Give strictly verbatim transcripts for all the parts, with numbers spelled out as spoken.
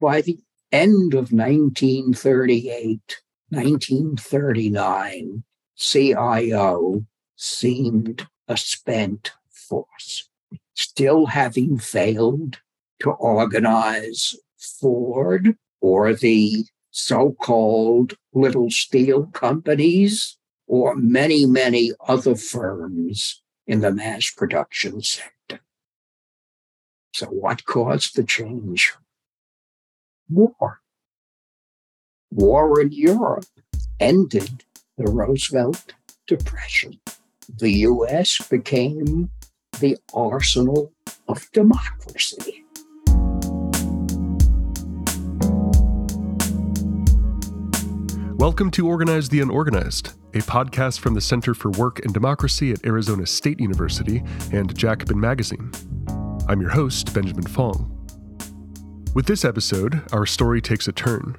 by the end of nineteen thirty-eight, nineteen thirty-nine, C I O seemed a spent force, still having failed to organize Ford or the so-called Little Steel companies or many, many other firms in the mass production sector. So what caused the change? War. War in Europe ended the Roosevelt Depression. The U S became the arsenal of democracy. Welcome to Organize the Unorganized, a podcast from the Center for Work and Democracy at Arizona State University and Jacobin Magazine. I'm your host, Benjamin Fong. With this episode, our story takes a turn.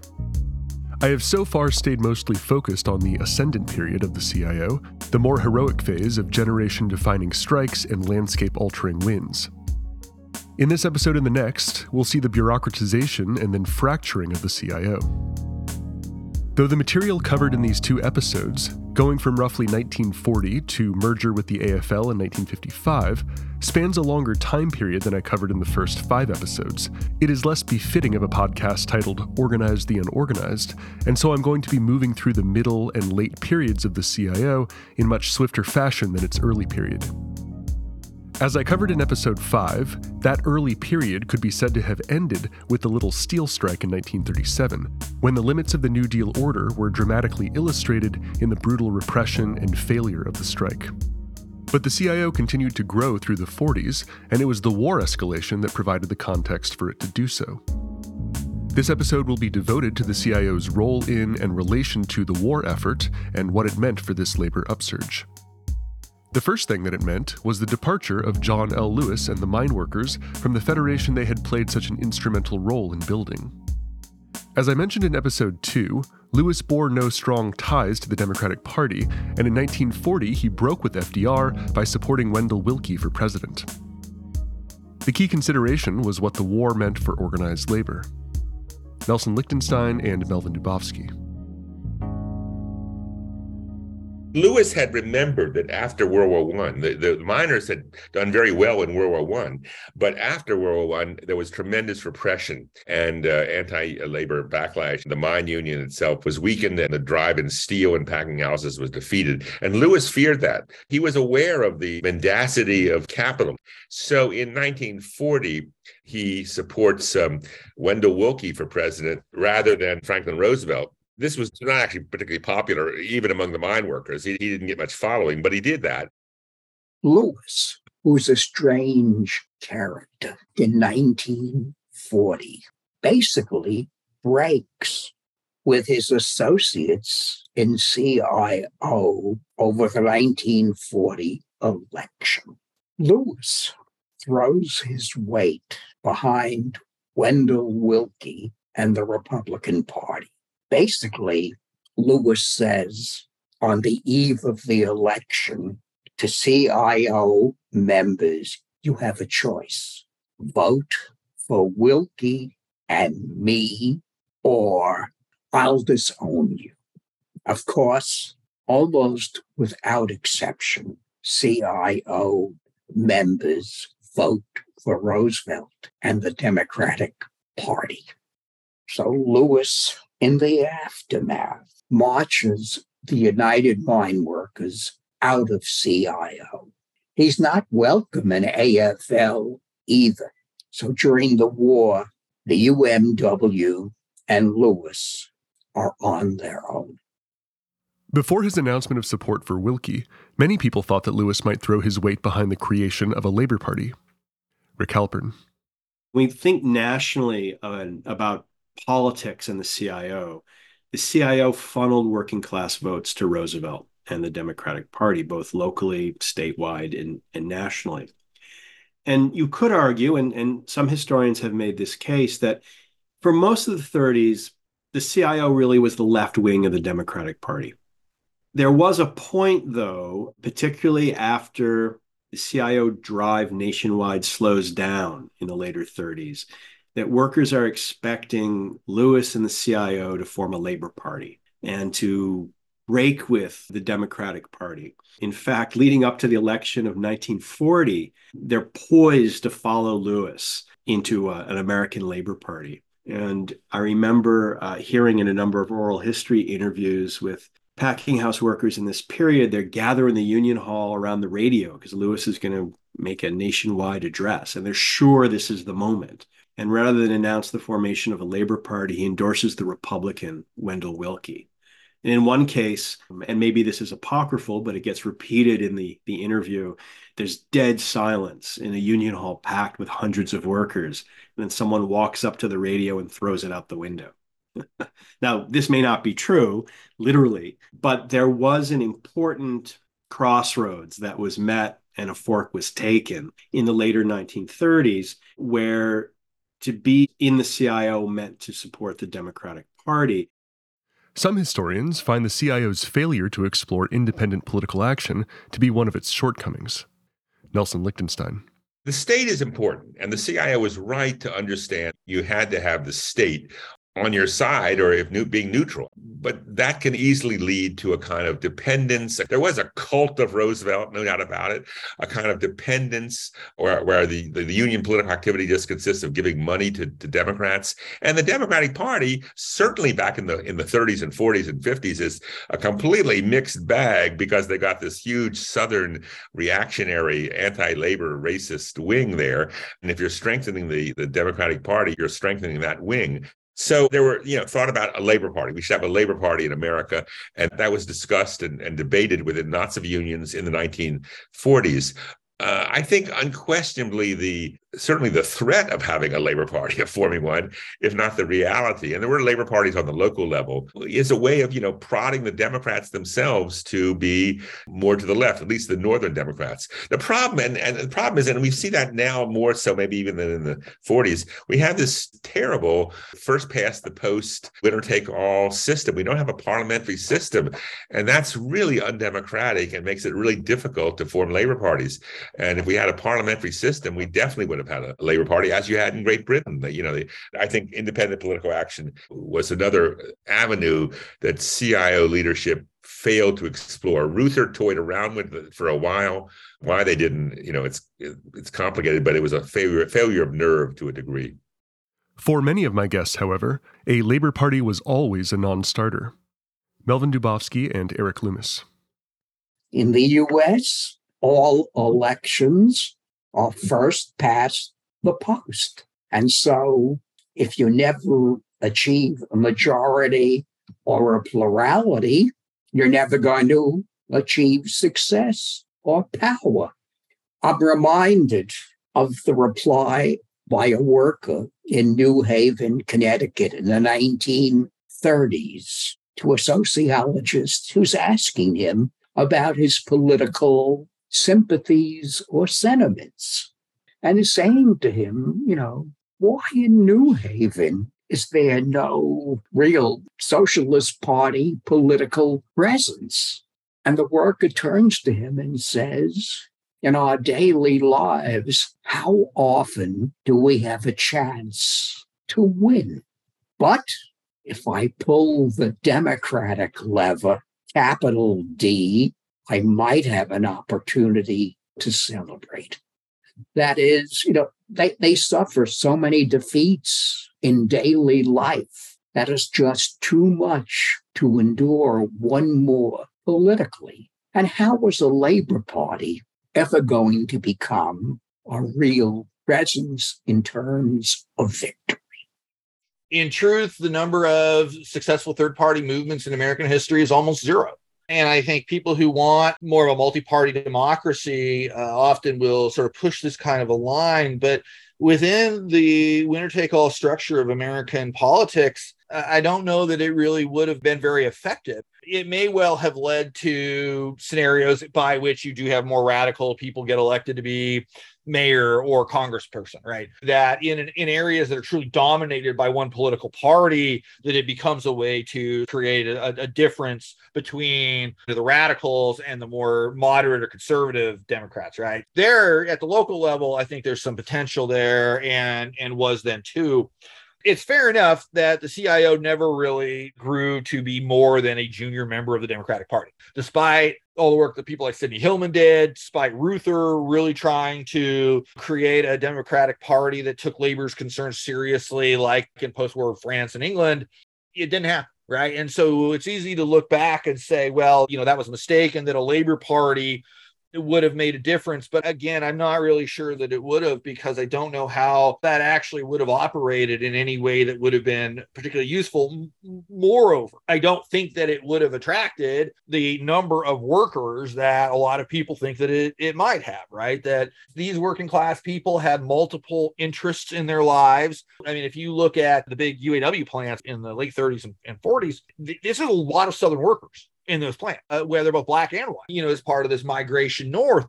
I have so far stayed mostly focused on the ascendant period of the C I O, the more heroic phase of generation-defining strikes and landscape-altering wins. In this episode and the next, we'll see the bureaucratization and then fracturing of the C I O. Though the material covered in these two episodes, going from roughly nineteen forty to merger with the A F L in nineteen fifty-five, spans a longer time period than I covered in the first five episodes, it is less befitting of a podcast titled Organize the Unorganized, and so I'm going to be moving through the middle and late periods of the C I O in much swifter fashion than its early period. As I covered in episode five, that early period could be said to have ended with the Little Steel strike in nineteen thirty-seven, when the limits of the New Deal order were dramatically illustrated in the brutal repression and failure of the strike. But the C I O continued to grow through the forties, and it was the war escalation that provided the context for it to do so. This episode will be devoted to the C I O's role in and relation to the war effort and what it meant for this labor upsurge. The first thing that it meant was the departure of John L. Lewis and the mine workers from the federation they had played such an instrumental role in building. As I mentioned in episode two, Lewis bore no strong ties to the Democratic Party, and in nineteen forty he broke with F D R by supporting Wendell Willkie for president. The key consideration was what the war meant for organized labor. Nelson Lichtenstein and Melvin Dubofsky. Lewis had remembered that after World War One, the, the miners had done very well in World War One, but after World War One, there was tremendous repression and uh, anti-labor backlash. The mine union itself was weakened, and the drive in steel and packing houses was defeated. And Lewis feared that. He was aware of the mendacity of capital. So in nineteen forty, he supports um, Wendell Willkie for president rather than Franklin Roosevelt. This was not actually particularly popular, even among the mine workers. He, he didn't get much following, but he did that. Lewis was a strange character in nineteen forty, basically breaks with his associates in C I O over the nineteen forty election. Lewis throws his weight behind Wendell Willkie and the Republican Party. Basically, Lewis says on the eve of the election to C I O members, you have a choice. Vote for Willkie and me, or I'll disown you. Of course, almost without exception, C I O members vote for Roosevelt and the Democratic Party. So Lewis, in the aftermath, marches the United Mine Workers out of C I O. He's not welcome in A F L either. So during the war, the U M W and Lewis are on their own. Before his announcement of support for Willkie, many people thought that Lewis might throw his weight behind the creation of a labor party. Rick Halpern. We think nationally uh, about politics and the C I O. The C I O funneled working class votes to Roosevelt and the Democratic Party, both locally, statewide, and, and nationally. And you could argue, and, and some historians have made this case, that for most of the thirties, the C I O really was the left wing of the Democratic Party. There was a point, though, particularly after the C I O drive nationwide slows down in the later thirties, that workers are expecting Lewis and the C I O to form a labor party and to break with the Democratic Party. In fact, leading up to the election of nineteen forty, they're poised to follow Lewis into a, an American Labor Party. And I remember uh, hearing in a number of oral history interviews with packing house workers in this period, they're gathering in the union hall around the radio because Lewis is going to make a nationwide address. And they're sure this is the moment. And rather than announce the formation of a labor party, he endorses the Republican Wendell Willkie. And in one case, and maybe this is apocryphal, but it gets repeated in the, the interview, there's dead silence in a union hall packed with hundreds of workers. And then someone walks up to the radio and throws it out the window. Now, this may not be true, literally, but there was an important crossroads that was met and a fork was taken in the later nineteen thirties, where to be in the C I O meant to support the Democratic Party. Some historians find the C I O's failure to explore independent political action to be one of its shortcomings. Nelson Lichtenstein. The state is important, and the C I O was right to understand you had to have the state on your side, or if new, being neutral. But that can easily lead to a kind of dependence. There was a cult of Roosevelt, no doubt about it, a kind of dependence or where the, the, the union political activity just consists of giving money to, to Democrats. And the Democratic Party, certainly back in the in the thirties and forties and fifties, is a completely mixed bag because they got this huge Southern reactionary, anti-labor, racist wing there. And if you're strengthening the, the Democratic Party, you're strengthening that wing. So there were, you know, thought about a labor party. We should have a labor party in America. And that was discussed and, and debated within lots of unions in the nineteen forties. Uh, I think unquestionably, the certainly the threat of having a labor party, of forming one, if not the reality, and there were labor parties on the local level, is a way of, you know, prodding the Democrats themselves to be more to the left, at least the Northern Democrats. The problem, and, and the problem is, and we see that now more so maybe even than in the forties, we have this terrible first past the post, winner take all system. We don't have a parliamentary system, and that's really undemocratic and makes it really difficult to form labor parties. And if we had a parliamentary system, we definitely would have had a labor party, as you had in Great Britain. You know, the, I think independent political action was another avenue that C I O leadership failed to explore. Reuther toyed around with it for a while. Why they didn't, you know, it's it's complicated, but it was a failure failure of nerve to a degree. For many of my guests, however, a labor party was always a non-starter. Melvin Dubofsky and Eric Loomis. In the U S, all elections are first past the post. And so if you never achieve a majority or a plurality, you're never going to achieve success or power. I'm reminded of the reply by a worker in New Haven, Connecticut in the nineteen thirties to a sociologist who's asking him about his political sympathies or sentiments, and is saying to him, you know, why in New Haven is there no real Socialist Party political presence? And the worker turns to him and says, in our daily lives, how often do we have a chance to win? But if I pull the Democratic lever, capital D, I might have an opportunity to celebrate. That is, you know, they, they suffer so many defeats in daily life that it's just too much to endure one more politically. And how was a labor party ever going to become a real presence in terms of victory? In truth, the number of successful third-party movements in American history is almost zero. And I think people who want more of a multi-party democracy uh, often will sort of push this kind of a line. But within the winner-take-all structure of American politics, I don't know that it really would have been very effective. It may well have led to scenarios by which you do have more radical people get elected to be mayor or congressperson, right? That in in areas that are truly dominated by one political party, that it becomes a way to create a, a difference between the radicals and the more moderate or conservative Democrats, right? There, at the local level, I think there's some potential there and, and was then too. It's fair enough that the C I O never really grew to be more than a junior member of the Democratic Party, despite all the work that people like Sidney Hillman did, despite Reuther really trying to create a Democratic Party that took labor's concerns seriously, like in post-war France and England. It didn't happen, right? And so it's easy to look back and say, well, you know, that was a mistake and that a labor party it would have made a difference. But again, I'm not really sure that it would have, because I don't know how that actually would have operated in any way that would have been particularly useful. Moreover, I don't think that it would have attracted the number of workers that a lot of people think that it, it might have, right? That these working class people had multiple interests in their lives. I mean, if you look at the big U A W plants in the late thirties and, and forties, th- this is a lot of Southern workers in those plants, uh, where they're both black and white, you know, as part of this migration north.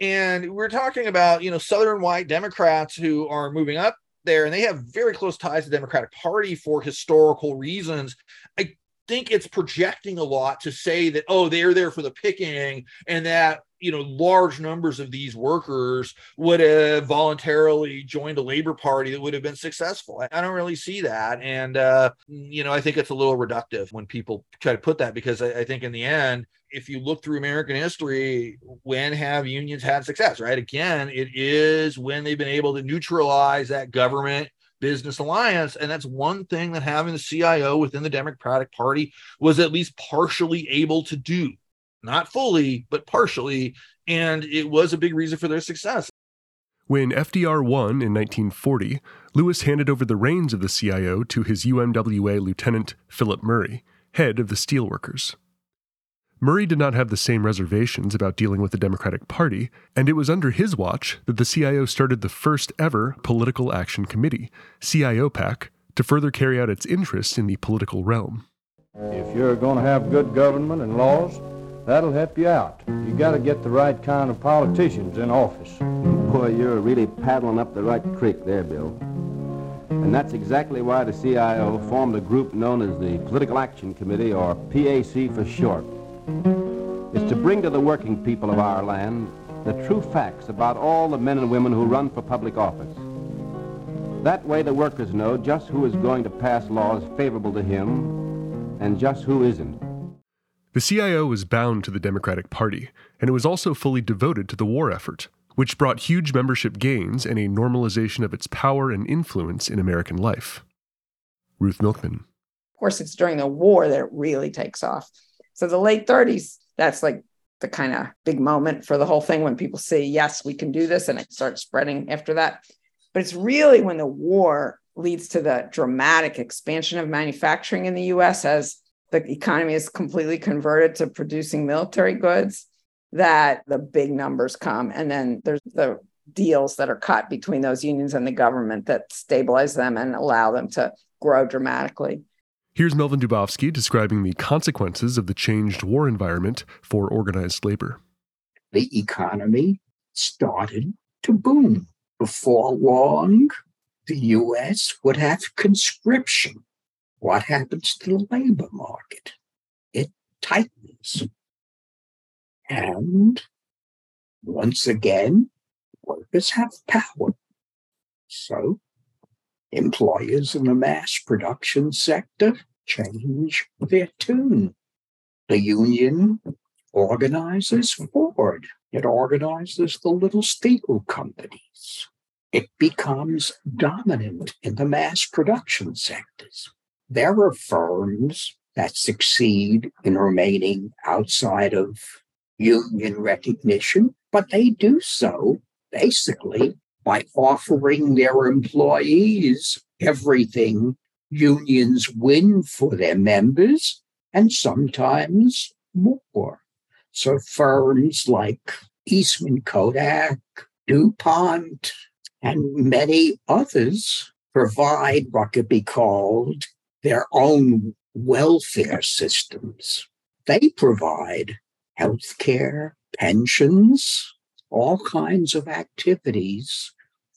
And we're talking about, you know, Southern white Democrats who are moving up there, and they have very close ties to the Democratic Party for historical reasons. I think it's projecting a lot to say that, oh, they're there for the picking, and that, you know, large numbers of these workers would have voluntarily joined a labor party that would have been successful. I don't really see that. And, uh, you know, I think it's a little reductive when people try to put that, because I, I think in the end, if you look through American history, when have unions had success, right? Again, it is when they've been able to neutralize that government business alliance. And that's one thing that having the C I O within the Democratic Party was at least partially able to do. Not fully, but partially, and it was a big reason for their success. When F D R won in nineteen forty, Lewis handed over the reins of the C I O to his U M W A lieutenant, Philip Murray, head of the steelworkers. Murray did not have the same reservations about dealing with the Democratic Party, and it was under his watch that the C I O started the first ever Political Action Committee, C I O PAC, to further carry out its interests in the political realm. If you're going to have good government and laws, that'll help you out. You got to get the right kind of politicians in office. Boy, you're really paddling up the right creek there, Bill. And that's exactly why the C I O formed a group known as the Political Action Committee, or P A C for short. It's to bring to the working people of our land the true facts about all the men and women who run for public office. That way the workers know just who is going to pass laws favorable to him and just who isn't. The C I O was bound to the Democratic Party, and it was also fully devoted to the war effort, which brought huge membership gains and a normalization of its power and influence in American life. Ruth Milkman. Of course, it's during the war that it really takes off. So the late thirties, that's like the kind of big moment for the whole thing when people say, yes, we can do this, and it starts spreading after that. But it's really when the war leads to the dramatic expansion of manufacturing in the U S as the economy is completely converted to producing military goods, that the big numbers come. And then there's the deals that are cut between those unions and the government that stabilize them and allow them to grow dramatically. Here's Melvin Dubofsky describing the consequences of the changed war environment for organized labor. The economy started to boom. Before long, the U S would have conscription. What happens to the labor market? It tightens. And once again, workers have power. So employers in the mass production sector change their tune. The union organizes Ford. It organizes the Little Steel companies. It becomes dominant in the mass production sectors. There are firms that succeed in remaining outside of union recognition, but they do so basically by offering their employees everything unions win for their members, and sometimes more. So firms like Eastman Kodak, DuPont, and many others provide what could be called their own welfare systems. They provide health care, pensions, all kinds of activities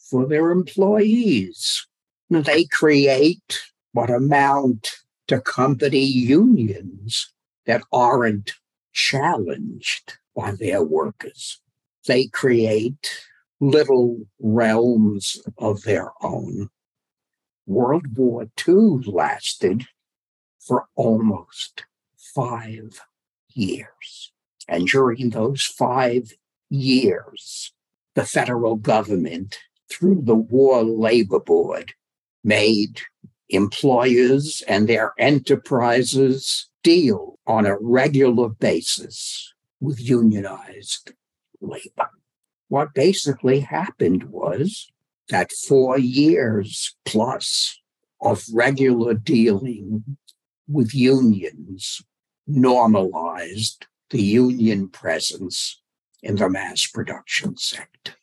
for their employees. They create what amount to company unions that aren't challenged by their workers. They create little realms of their own. World War Two lasted for almost five years. And during those five years, the federal government, through the War Labor Board, made employers and their enterprises deal on a regular basis with unionized labor. What basically happened was that four years plus of regular dealing with unions normalized the union presence in the mass production sector.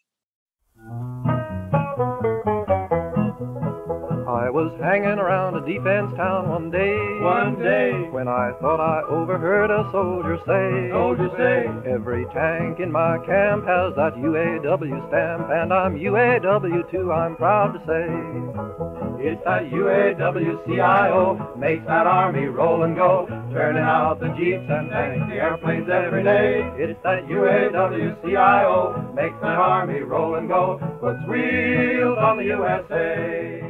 I was hanging around a defense town one day, one day, when I thought I overheard a soldier say, soldier say, every tank in my camp has that U A W stamp, and I'm U A W too, I'm proud to say. It's that U A W C I O, makes that army roll and go, turning out the jeeps and tanks, the airplanes every day. It's that U A W C I O, makes that army roll and go, puts wheels on the U S A.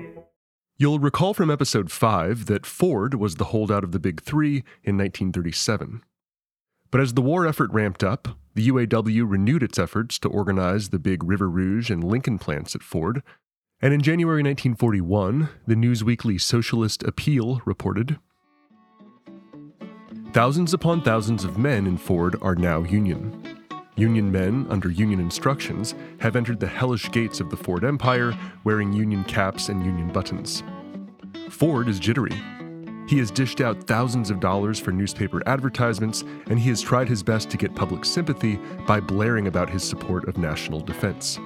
You'll recall from episode five that Ford was the holdout of the Big Three in nineteen thirty-seven. But as the war effort ramped up, the U A W renewed its efforts to organize the big River Rouge and Lincoln plants at Ford, and in January nineteen forty-one, the newsweekly Socialist Appeal reported, "Thousands upon thousands of men in Ford are now union. Union men, under union instructions, have entered the hellish gates of the Ford Empire, wearing union caps and union buttons. Ford is jittery. He has dished out thousands of dollars for newspaper advertisements, and he has tried his best to get public sympathy by blaring about his support of national defense.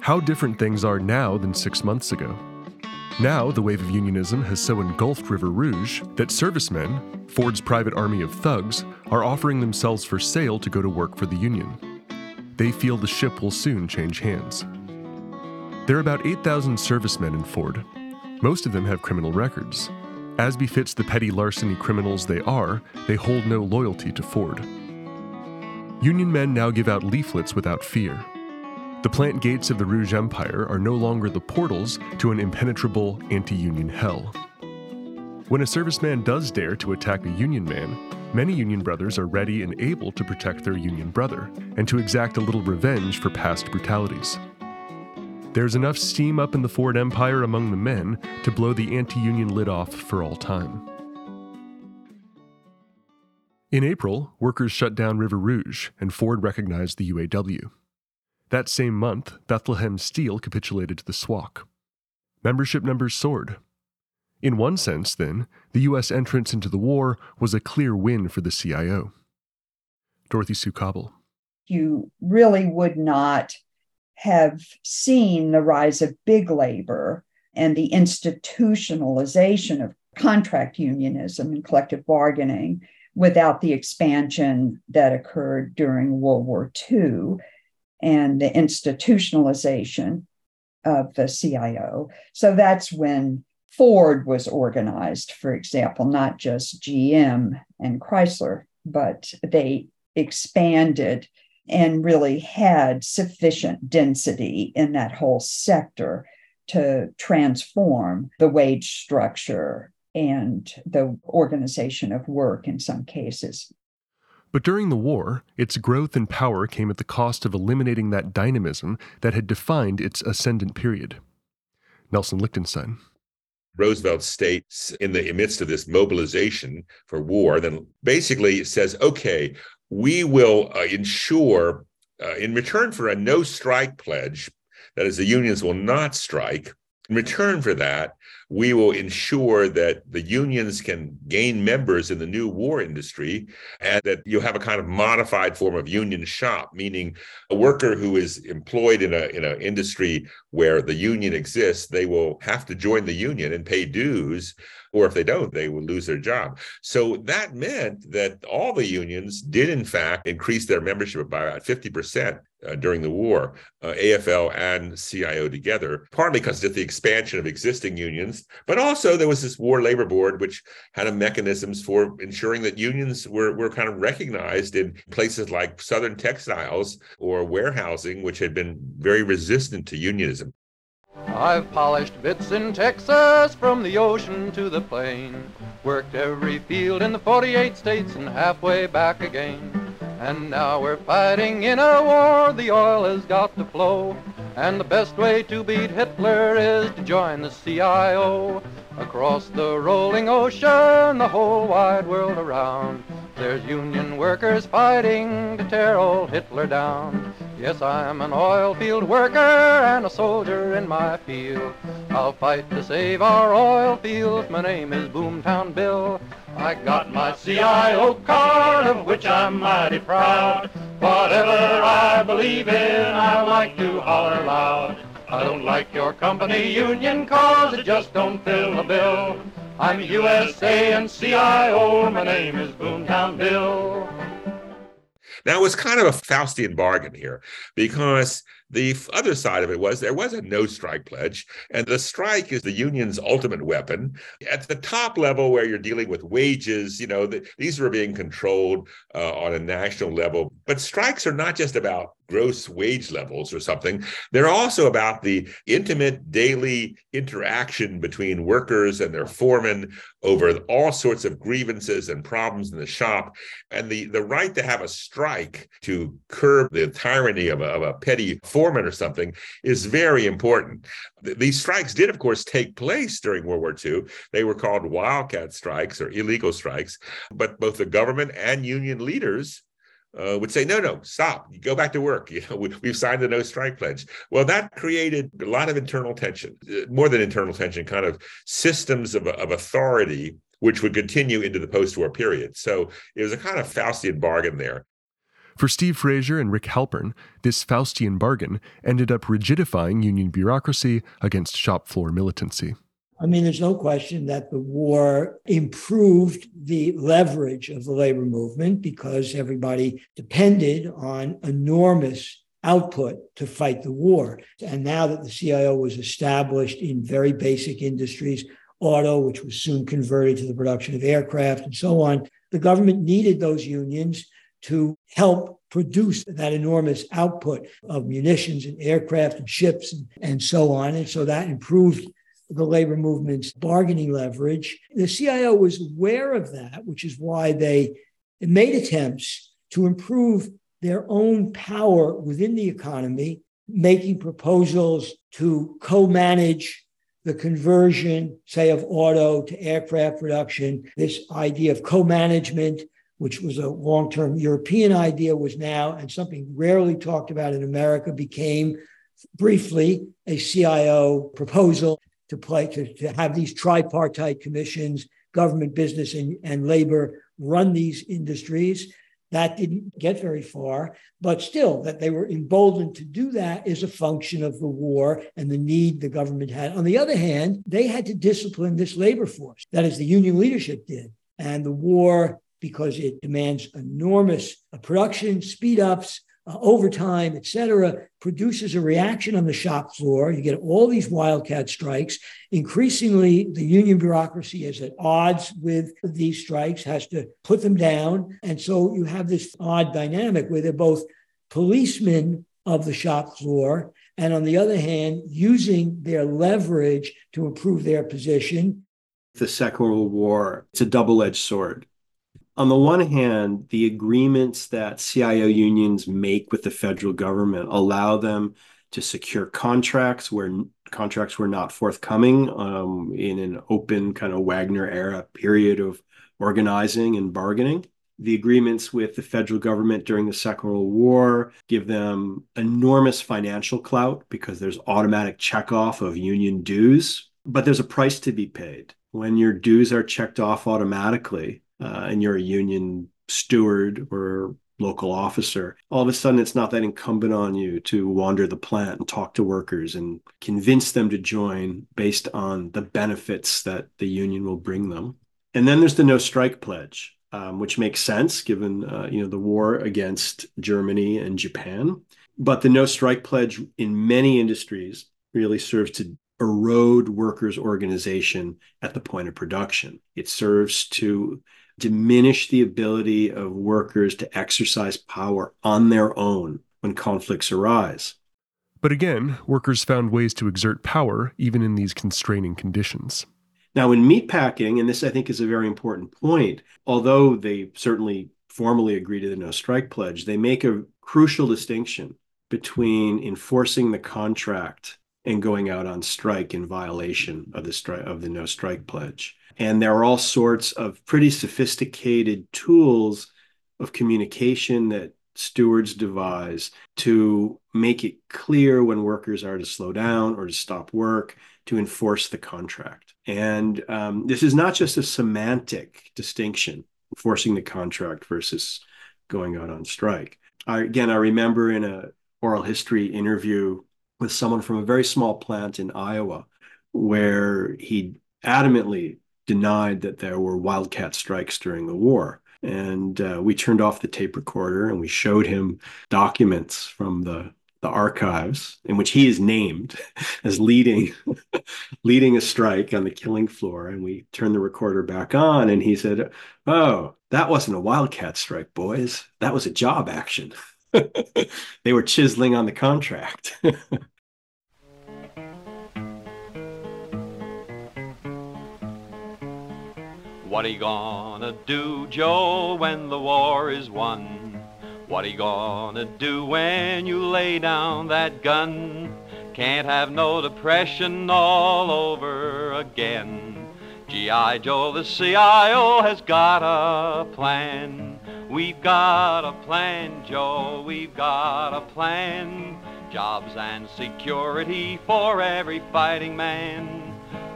How different things are now than six months ago. Now the wave of unionism has so engulfed River Rouge that servicemen, Ford's private army of thugs, are offering themselves for sale to go to work for the union. They feel the ship will soon change hands. There are about eight thousand servicemen in Ford. Most of them have criminal records. As befits the petty larceny criminals they are, they hold no loyalty to Ford. Union men now give out leaflets without fear. The plant gates of the Rouge Empire are no longer the portals to an impenetrable anti-union hell. When a serviceman does dare to attack a union man, many union brothers are ready and able to protect their union brother and to exact a little revenge for past brutalities. There's enough steam up in the Ford Empire among the men to blow the anti-union lid off for all time." In April, workers shut down River Rouge and Ford recognized the U A W. That same month, Bethlehem Steel capitulated to the S W A C. Membership numbers soared. In one sense, then, the U S entrance into the war was a clear win for the C I O. Dorothy Sue Cobble. You really would not have seen the rise of big labor and the institutionalization of contract unionism and collective bargaining without the expansion that occurred during World War Two and the institutionalization of the C I O. So that's when Ford was organized, for example, not just G M and Chrysler, but they expanded and really had sufficient density in that whole sector to transform the wage structure and the organization of work in some cases. But during the war, its growth and power came at the cost of eliminating that dynamism that had defined its ascendant period. Nelson Lichtenstein. Roosevelt states in the midst of this mobilization for war, then basically says, okay, we will uh, ensure uh, in return for a no strike pledge, that is the unions will not strike, In return for that, we will ensure that the unions can gain members in the new war industry and that you have a kind of modified form of union shop, meaning a worker who is employed in a in an industry where the union exists, they will have to join the union and pay dues, or if they don't, they will lose their job. So that meant that all the unions did, in fact, increase their membership by about fifty percent. Uh, during the war, uh, A F L and C I O together, partly because of the expansion of existing unions, but also there was this War Labor Board, which had a mechanisms for ensuring that unions were, were kind of recognized in places like Southern textiles or warehousing, which had been very resistant to unionism. I've polished bits in Texas from the ocean to the plain, worked every field in the forty-eight states and halfway back again. And now we're fighting in a war, the oil has got to flow, and the best way to beat Hitler is to join the C I O. Across the rolling ocean, the whole wide world around, there's union workers fighting to tear old Hitler down. Yes, I'm an oil field worker and a soldier in my field. I'll fight to save our oil fields, my name is Boomtown Bill. I got my C I O card, of which I'm mighty proud. Whatever I believe in, I like to holler loud. I don't like your company union, cause it just don't fill the bill. I'm U S A and C I O, my name is Boomtown Bill. Now, it was kind of a Faustian bargain here, because the other side of it was there was a no-strike pledge, and the strike is the union's ultimate weapon. At the top level, where you're dealing with wages, you know, the, these were being controlled uh, on a national level. But strikes are not just about gross wage levels or something. They're also about the intimate daily interaction between workers and their foremen over all sorts of grievances and problems in the shop. And the, the right to have a strike to curb the tyranny of a, of a petty foreman or something is very important. These strikes did, of course, take place during World War Two. They were called wildcat strikes or illegal strikes, but both the government and union leaders Uh, would say, no, no, stop, you go back to work. You know, we, we've signed the no-strike pledge. Well, that created a lot of internal tension, more than internal tension, kind of systems of, of authority, which would continue into the post-war period. So it was a kind of Faustian bargain there. For Steve Fraser and Rick Halpern, this Faustian bargain ended up rigidifying union bureaucracy against shop floor militancy. I mean, there's no question that the war improved the leverage of the labor movement because everybody depended on enormous output to fight the war. And now that the C I O was established in very basic industries, auto, which was soon converted to the production of aircraft and so on, the government needed those unions to help produce that enormous output of munitions and aircraft and ships and, and so on. And so that improved the labor movement's bargaining leverage. The C I O was aware of that, which is why they made attempts to improve their own power within the economy, making proposals to co-manage the conversion, say, of auto to aircraft production. This idea of co-management, which was a long-term European idea, was now, and something rarely talked about in America, became briefly a C I O proposal. To, play, to, to have these tripartite commissions, government, business, and, and labor run these industries. That didn't get very far, but still that they were emboldened to do that is a function of the war and the need the government had. On the other hand, they had to discipline this labor force. That is, the union leadership did. And the war, because it demands enormous production, speed-ups, Uh, overtime, et cetera, produces a reaction on the shop floor. You get all these wildcat strikes. Increasingly, the union bureaucracy is at odds with these strikes, has to put them down. And so you have this odd dynamic where they're both policemen of the shop floor and, on the other hand, using their leverage to improve their position. The Second World War, it's a double-edged sword. On the one hand, the agreements that C I O unions make with the federal government allow them to secure contracts where contracts were not forthcoming um, in an open kind of Wagner era period of organizing and bargaining. the agreements with the federal government during the Second World War give them enormous financial clout because there's automatic checkoff of union dues, but there's a price to be paid. When your dues are checked off automatically uh, and you're a union steward or local officer, all of a sudden it's not that incumbent on you to wander the plant and talk to workers and convince them to join based on the benefits that the union will bring them. And then there's the no strike pledge, um, which makes sense given uh, you know the war against Germany and Japan. But the no strike pledge in many industries really serves to erode workers' organization at the point of production. It serves to diminish the ability of workers to exercise power on their own when conflicts arise. But again, workers found ways to exert power even in these constraining conditions. Now, in meatpacking, and this I think is a very important point, although they certainly formally agree to the no strike pledge, they make a crucial distinction between enforcing the contract and going out on strike in violation of the stri- of the no strike pledge. And there are all sorts of pretty sophisticated tools of communication that stewards devise to make it clear when workers are to slow down or to stop work, to enforce the contract. And um, this is not just a semantic distinction, enforcing the contract versus going out on strike. I, again, I remember in an oral history interview with someone from a very small plant in Iowa, where he adamantly denied that there were wildcat strikes during the war. And uh, we turned off the tape recorder and we showed him documents from the, the archives in which he is named as leading, leading a strike on the killing floor. And we turned the recorder back on and he said, "Oh, that wasn't a wildcat strike, boys. That was a job action." They were chiseling on the contract. What are you gonna do, Joe, when the war is won? What are you gonna do when you lay down that gun? Can't have no depression all over again. G I. Joe, the C I O, has got a plan. We've got a plan, Joe, we've got a plan. Jobs and security for every fighting man.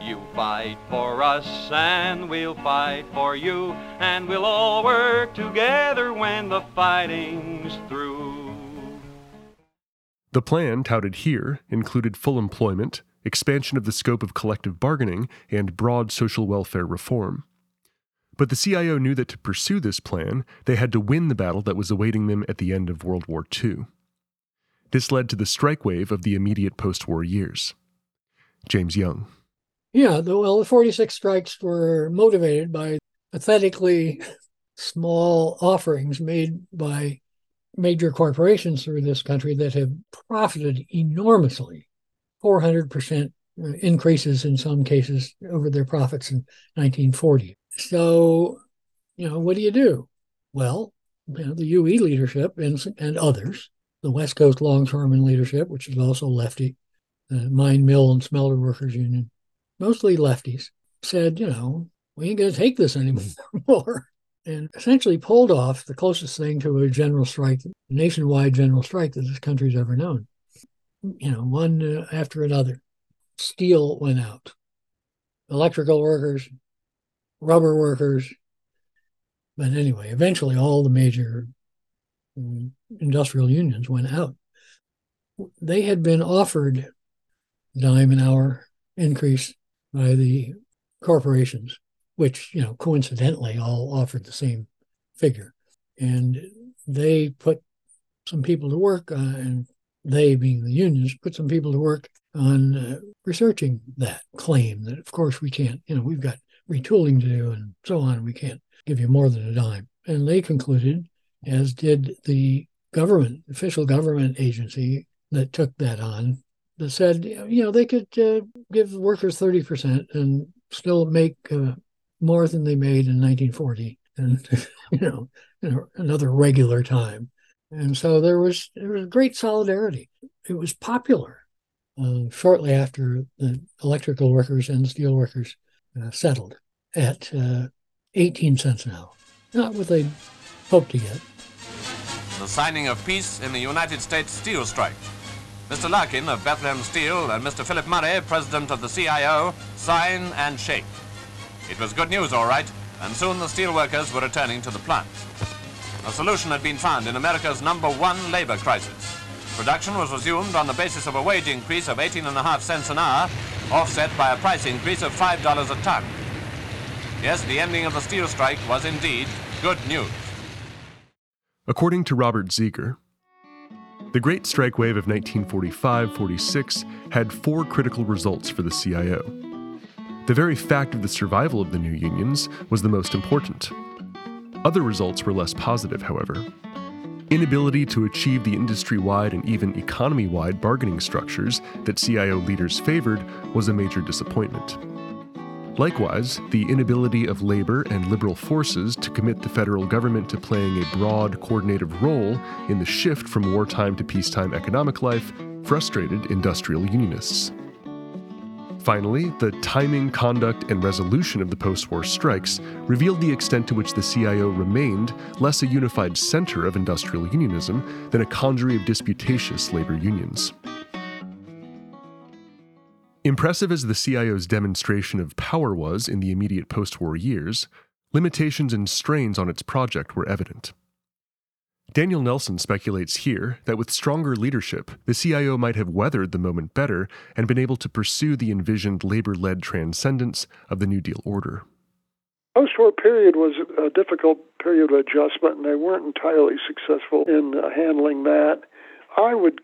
You fight for us and we'll fight for you, and we'll all work together when the fighting's through. The plan touted here included full employment, expansion of the scope of collective bargaining, and broad social welfare reform. But the C I O knew that to pursue this plan, they had to win the battle that was awaiting them at the end of World War Two. This led to the strike wave of the immediate post-war years. James Young. Yeah, the, well, the forty-six strikes were motivated by pathetically small offerings made by major corporations through this country that have profited enormously, four hundred percent increases in some cases over their profits in nineteen forty. So, you know, what do you do? Well, you know, the U E leadership and, and others, the West Coast Longshoremen leadership, which is also lefty, the Mine, Mill, and Smelter Workers Union, mostly lefties, said, you know, we ain't going to take this anymore, and essentially pulled off the closest thing to a general strike, a nationwide general strike that this country's ever known. You know, one uh, after another. Steel went out. Electrical workers, rubber workers. But anyway, eventually all the major um, industrial unions went out. They had been offered a dime an hour increase by the corporations, which, you know, coincidentally all offered the same figure. And they put some people to work, uh, and they being the unions, put some people to work on uh, researching that claim that, of course, we can't, you know, we've got retooling to do and so on. We can't give you more than a dime. And they concluded, as did the government, official government agency that took that on, that said, you know, they could uh, give workers thirty percent and still make uh, more than they made in nineteen forty and, you know, you know, another regular time. And so there was, there was great solidarity. It was popular uh, shortly after the electrical workers and steel workers uh, settled at uh, eighteen cents an hour. Not with a hope to get. The signing of peace in the United States steel strike. Mister Larkin of Bethlehem Steel and Mister Philip Murray, president of the C I O, sign and shake. It was good news, all right, and soon the steel workers were returning to the plants. A solution had been found in America's number one labor crisis. Production was resumed on the basis of a wage increase of eighteen and a half cents an hour, offset by a price increase of five dollars a ton. Yes, the ending of the steel strike was indeed good news. According to Robert Zieger, the Great Strike Wave of nineteen forty-five forty-six had four critical results for the C I O. The very fact of the survival of the new unions was the most important. Other results were less positive, however. Inability to achieve the industry-wide and even economy-wide bargaining structures that C I O leaders favored was a major disappointment. Likewise, the inability of labor and liberal forces to commit the federal government to playing a broad, coordinative role in the shift from wartime to peacetime economic life frustrated industrial unionists. Finally, the timing, conduct, and resolution of the post-war strikes revealed the extent to which the C I O remained less a unified center of industrial unionism than a congery of disputatious labor unions. Impressive as the C I O's demonstration of power was in the immediate post-war years, limitations and strains on its project were evident. Daniel Nelson speculates here that with stronger leadership, the C I O might have weathered the moment better and been able to pursue the envisioned labor-led transcendence of the New Deal order. The post-war period was a difficult period of adjustment, and they weren't entirely successful in handling that. I would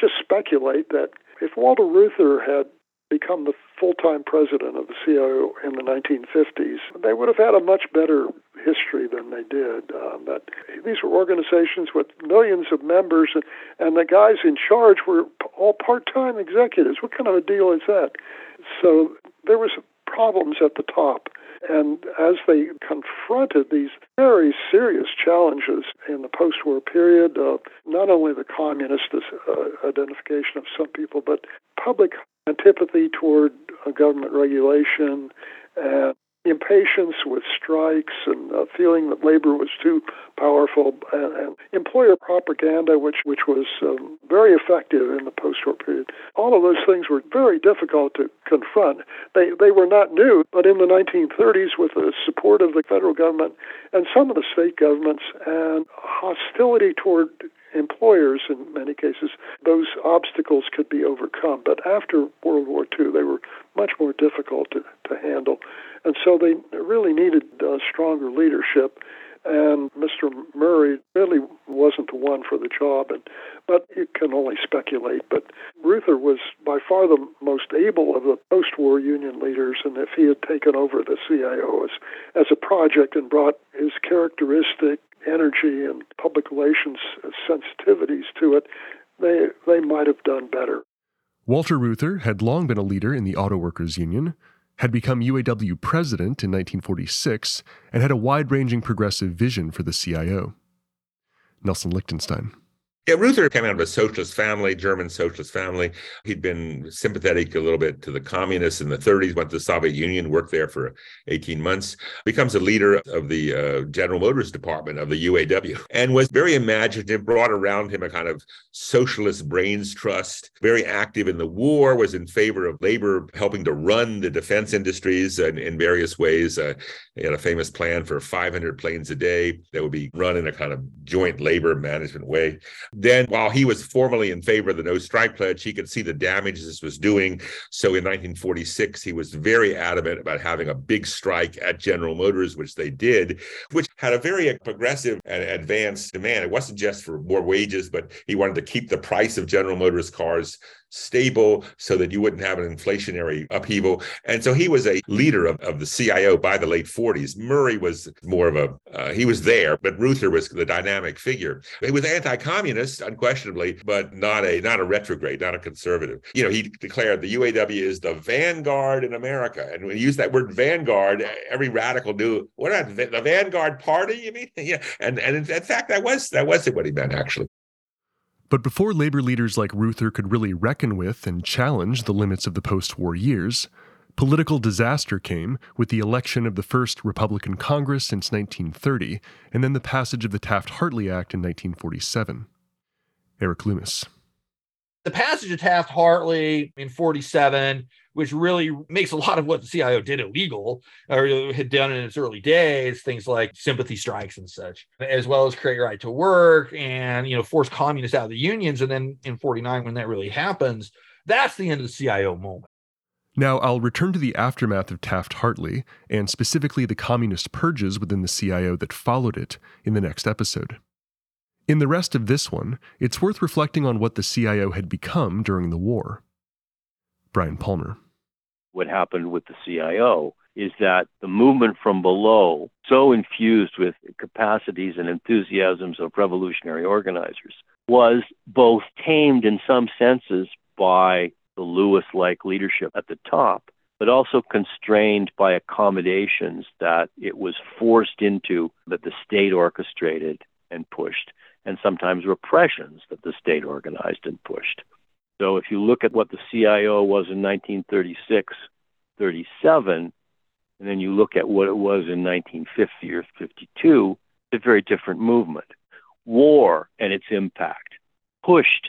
just speculate that if Walter Reuther had become the full-time president of the C I O in the nineteen fifties, they would have had a much better history than they did. Um, but these were organizations with millions of members, and, and the guys in charge were all part-time executives. What kind of a deal is that? So there was problems at the top. And as they confronted these very serious challenges in the post-war period, uh, not only the communist uh, identification of some people, but public antipathy toward uh, government regulation and impatience with strikes and uh, feeling that labor was too powerful, and, and employer propaganda, which, which was um, very effective in the post-war period. All of those things were very difficult to confront. They, they were not new, but in the nineteen thirties, with the support of the federal government and some of the state governments and hostility toward employers in many cases, those obstacles could be overcome. But after World War Two, they were much more difficult to, to handle. And so they really needed uh, stronger leadership, and Mister Murray really wasn't the one for the job. And, but you can only speculate. But Reuther was by far the most able of the post-war union leaders, and if he had taken over the C I O as, as a project and brought his characteristic energy and public relations sensitivities to it, they they might have done better. Walter Reuther had long been a leader in the Auto Workers Union, had become U A W president in nineteen forty-six, and had a wide-ranging progressive vision for the C I O. Nelson Lichtenstein. Yeah, Reuther came out of a socialist family, German socialist family. He'd been sympathetic a little bit to the communists in the thirties, went to the Soviet Union, worked there for eighteen months, becomes a leader of the uh, General Motors department of the U A W, and was very imaginative, brought around him a kind of socialist brains trust, very active in the war, was in favor of labor, helping to run the defense industries in, in various ways. Uh, he had a famous plan for five hundred planes a day that would be run in a kind of joint labor management way. Then, while he was formally in favor of the No Strike Pledge, he could see the damage this was doing. So in nineteen forty-six, he was very adamant about having a big strike at General Motors, which they did, which had a very progressive and advanced demand. It wasn't just for more wages, but he wanted to keep the price of General Motors cars stable so that you wouldn't have an inflationary upheaval. And so he was a leader of, of the C I O by the late forties. Murray was more of a, uh, he was there, but Reuther was the dynamic figure. He was anti-communist, unquestionably, but not a not a retrograde, not a conservative. You know, he declared the U A W is the vanguard in America. And when he used that word vanguard, every radical knew, what, the vanguard party, you mean? Yeah. And, and in fact, that was that wasn't what he meant, actually. But before labor leaders like Reuther could really reckon with and challenge the limits of the post-war years, Political disaster came with the election of the first Republican Congress since nineteen thirty, and then the passage of the Taft-Hartley Act in nineteen forty-seven. Eric Loomis. The passage of Taft-Hartley in forty-seven, which really makes a lot of what the C I O did illegal, or had done in its early days, things like sympathy strikes and such, as well as create right to work and, you know, force communists out of the unions. And then in forty-nine, when that really happens, that's the end of the C I O moment. Now, I'll return to the aftermath of Taft-Hartley, and specifically the communist purges within the C I O that followed it, in the next episode. In the rest of this one, it's worth reflecting on what the C I O had become during the war. Brian Palmer. What happened with the C I O is that the movement from below, so infused with capacities and enthusiasms of revolutionary organizers, was both tamed in some senses by the Lewis-like leadership at the top, but also constrained by accommodations that it was forced into, that the state orchestrated and pushed, and sometimes repressions that the state organized and pushed. So if you look at what the C I O was in nineteen thirty-six, thirty-seven, and then you look at what it was in nineteen fifty or fifty-two, it's a very different movement. War and its impact pushed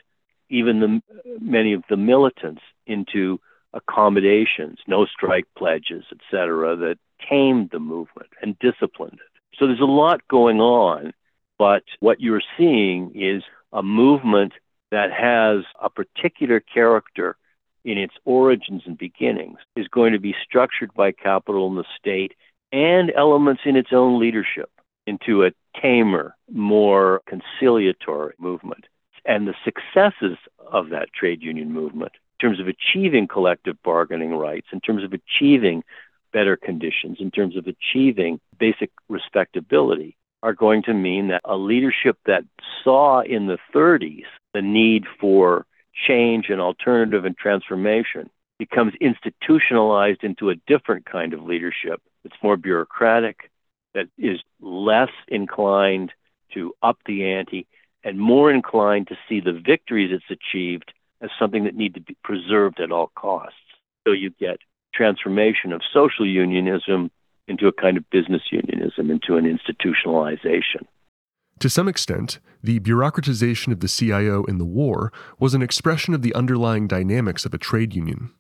even the, many of the militants into accommodations, no strike pledges, et cetera, that tamed the movement and disciplined it. So there's a lot going on, but what you're seeing is a movement that has a particular character in its origins and beginnings, is going to be structured by capital in the state and elements in its own leadership into a tamer, more conciliatory movement. And the successes of that trade union movement, in terms of achieving collective bargaining rights, in terms of achieving better conditions, in terms of achieving basic respectability, are going to mean that a leadership that saw in the thirties the need for change and alternative and transformation becomes institutionalized into a different kind of leadership that's more bureaucratic, that is less inclined to up the ante, and more inclined to see the victories it's achieved as something that need to be preserved at all costs. So you get transformation of social unionism into a kind of business unionism, into an institutionalization. To some extent, the bureaucratization of the C I O in the war was an expression of the underlying dynamics of a trade union.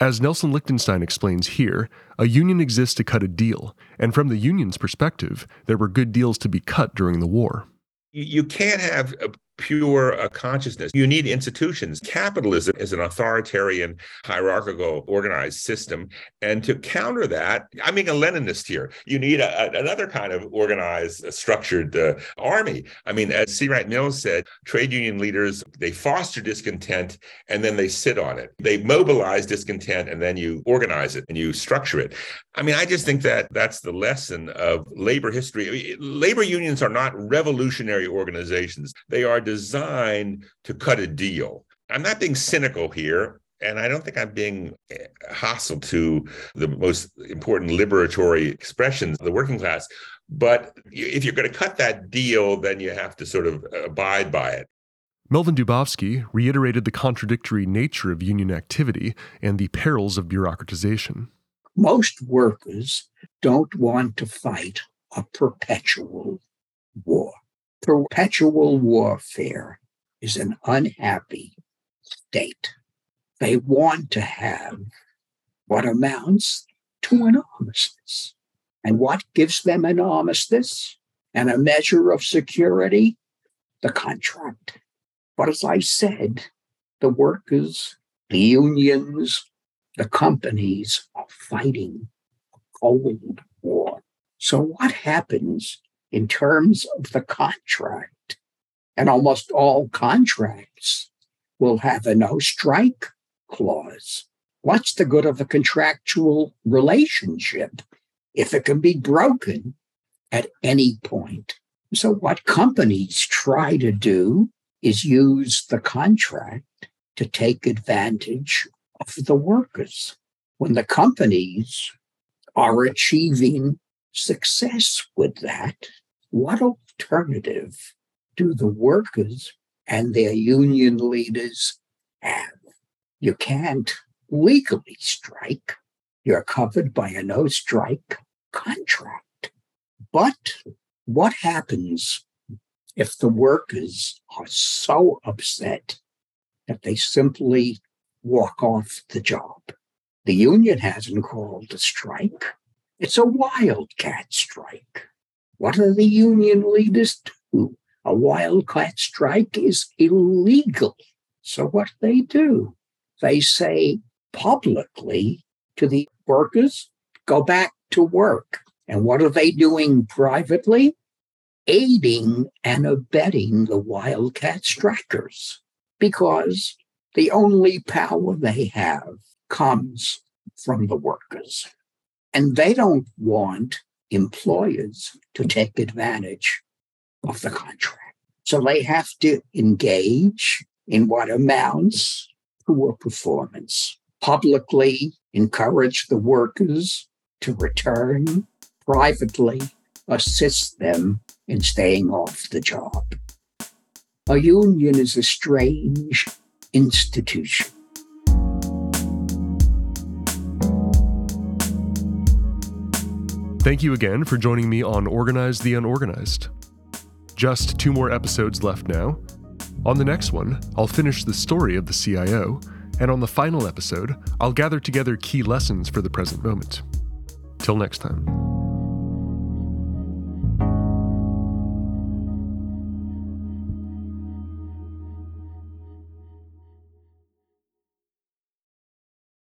As Nelson Lichtenstein explains here, a union exists to cut a deal, and from the union's perspective, there were good deals to be cut during the war. You can't have a pure uh, consciousness. You need institutions. Capitalism is an authoritarian, hierarchical, organized system. And to counter that, I'm being a Leninist here. You need a, a, another kind of organized, uh, structured uh, army. I mean, as C. Wright Mills said, trade union leaders, they foster discontent and then they sit on it. They mobilize discontent and then you organize it and you structure it. I mean, I just think that that's the lesson of labor history. I mean, labor unions are not revolutionary organizations. They are designed to cut a deal. I'm not being cynical here, and I don't think I'm being hostile to the most important liberatory expressions of the working class, but if you're going to cut that deal, then you have to sort of abide by it. Melvin Dubofsky reiterated the contradictory nature of union activity and the perils of bureaucratization. Most workers don't want to fight a perpetual war. Perpetual warfare is an unhappy state. They want to have what amounts to an armistice. And what gives them an armistice and a measure of security? The contract. But as I said, the workers, the unions, the companies are fighting a cold war. So what happens in terms of the contract? And almost all contracts will have a no-strike clause. What's the good of a contractual relationship if it can be broken at any point? So what companies try to do is use the contract to take advantage of the workers. When the companies are achieving success with that, what alternative do the workers and their union leaders have? You can't legally strike. You're covered by a no-strike contract. But what happens if the workers are so upset that they simply walk off the job? The union hasn't called a strike. It's a wildcat strike. What do the union leaders do? A wildcat strike is illegal. So what do they do? They say publicly to the workers, go back to work. And what are they doing privately? Aiding and abetting the wildcat strikers, because the only power they have comes from the workers. And they don't want employers to take advantage of the contract. So they have to engage in what amounts to a performance, publicly encourage the workers to return, privately assist them in staying off the job. A union is a strange institution. Thank you again for joining me on Organize the Unorganized. Just two more episodes left now. On the next one, I'll finish the story of the C I O, and on the final episode, I'll gather together key lessons for the present moment. Till next time.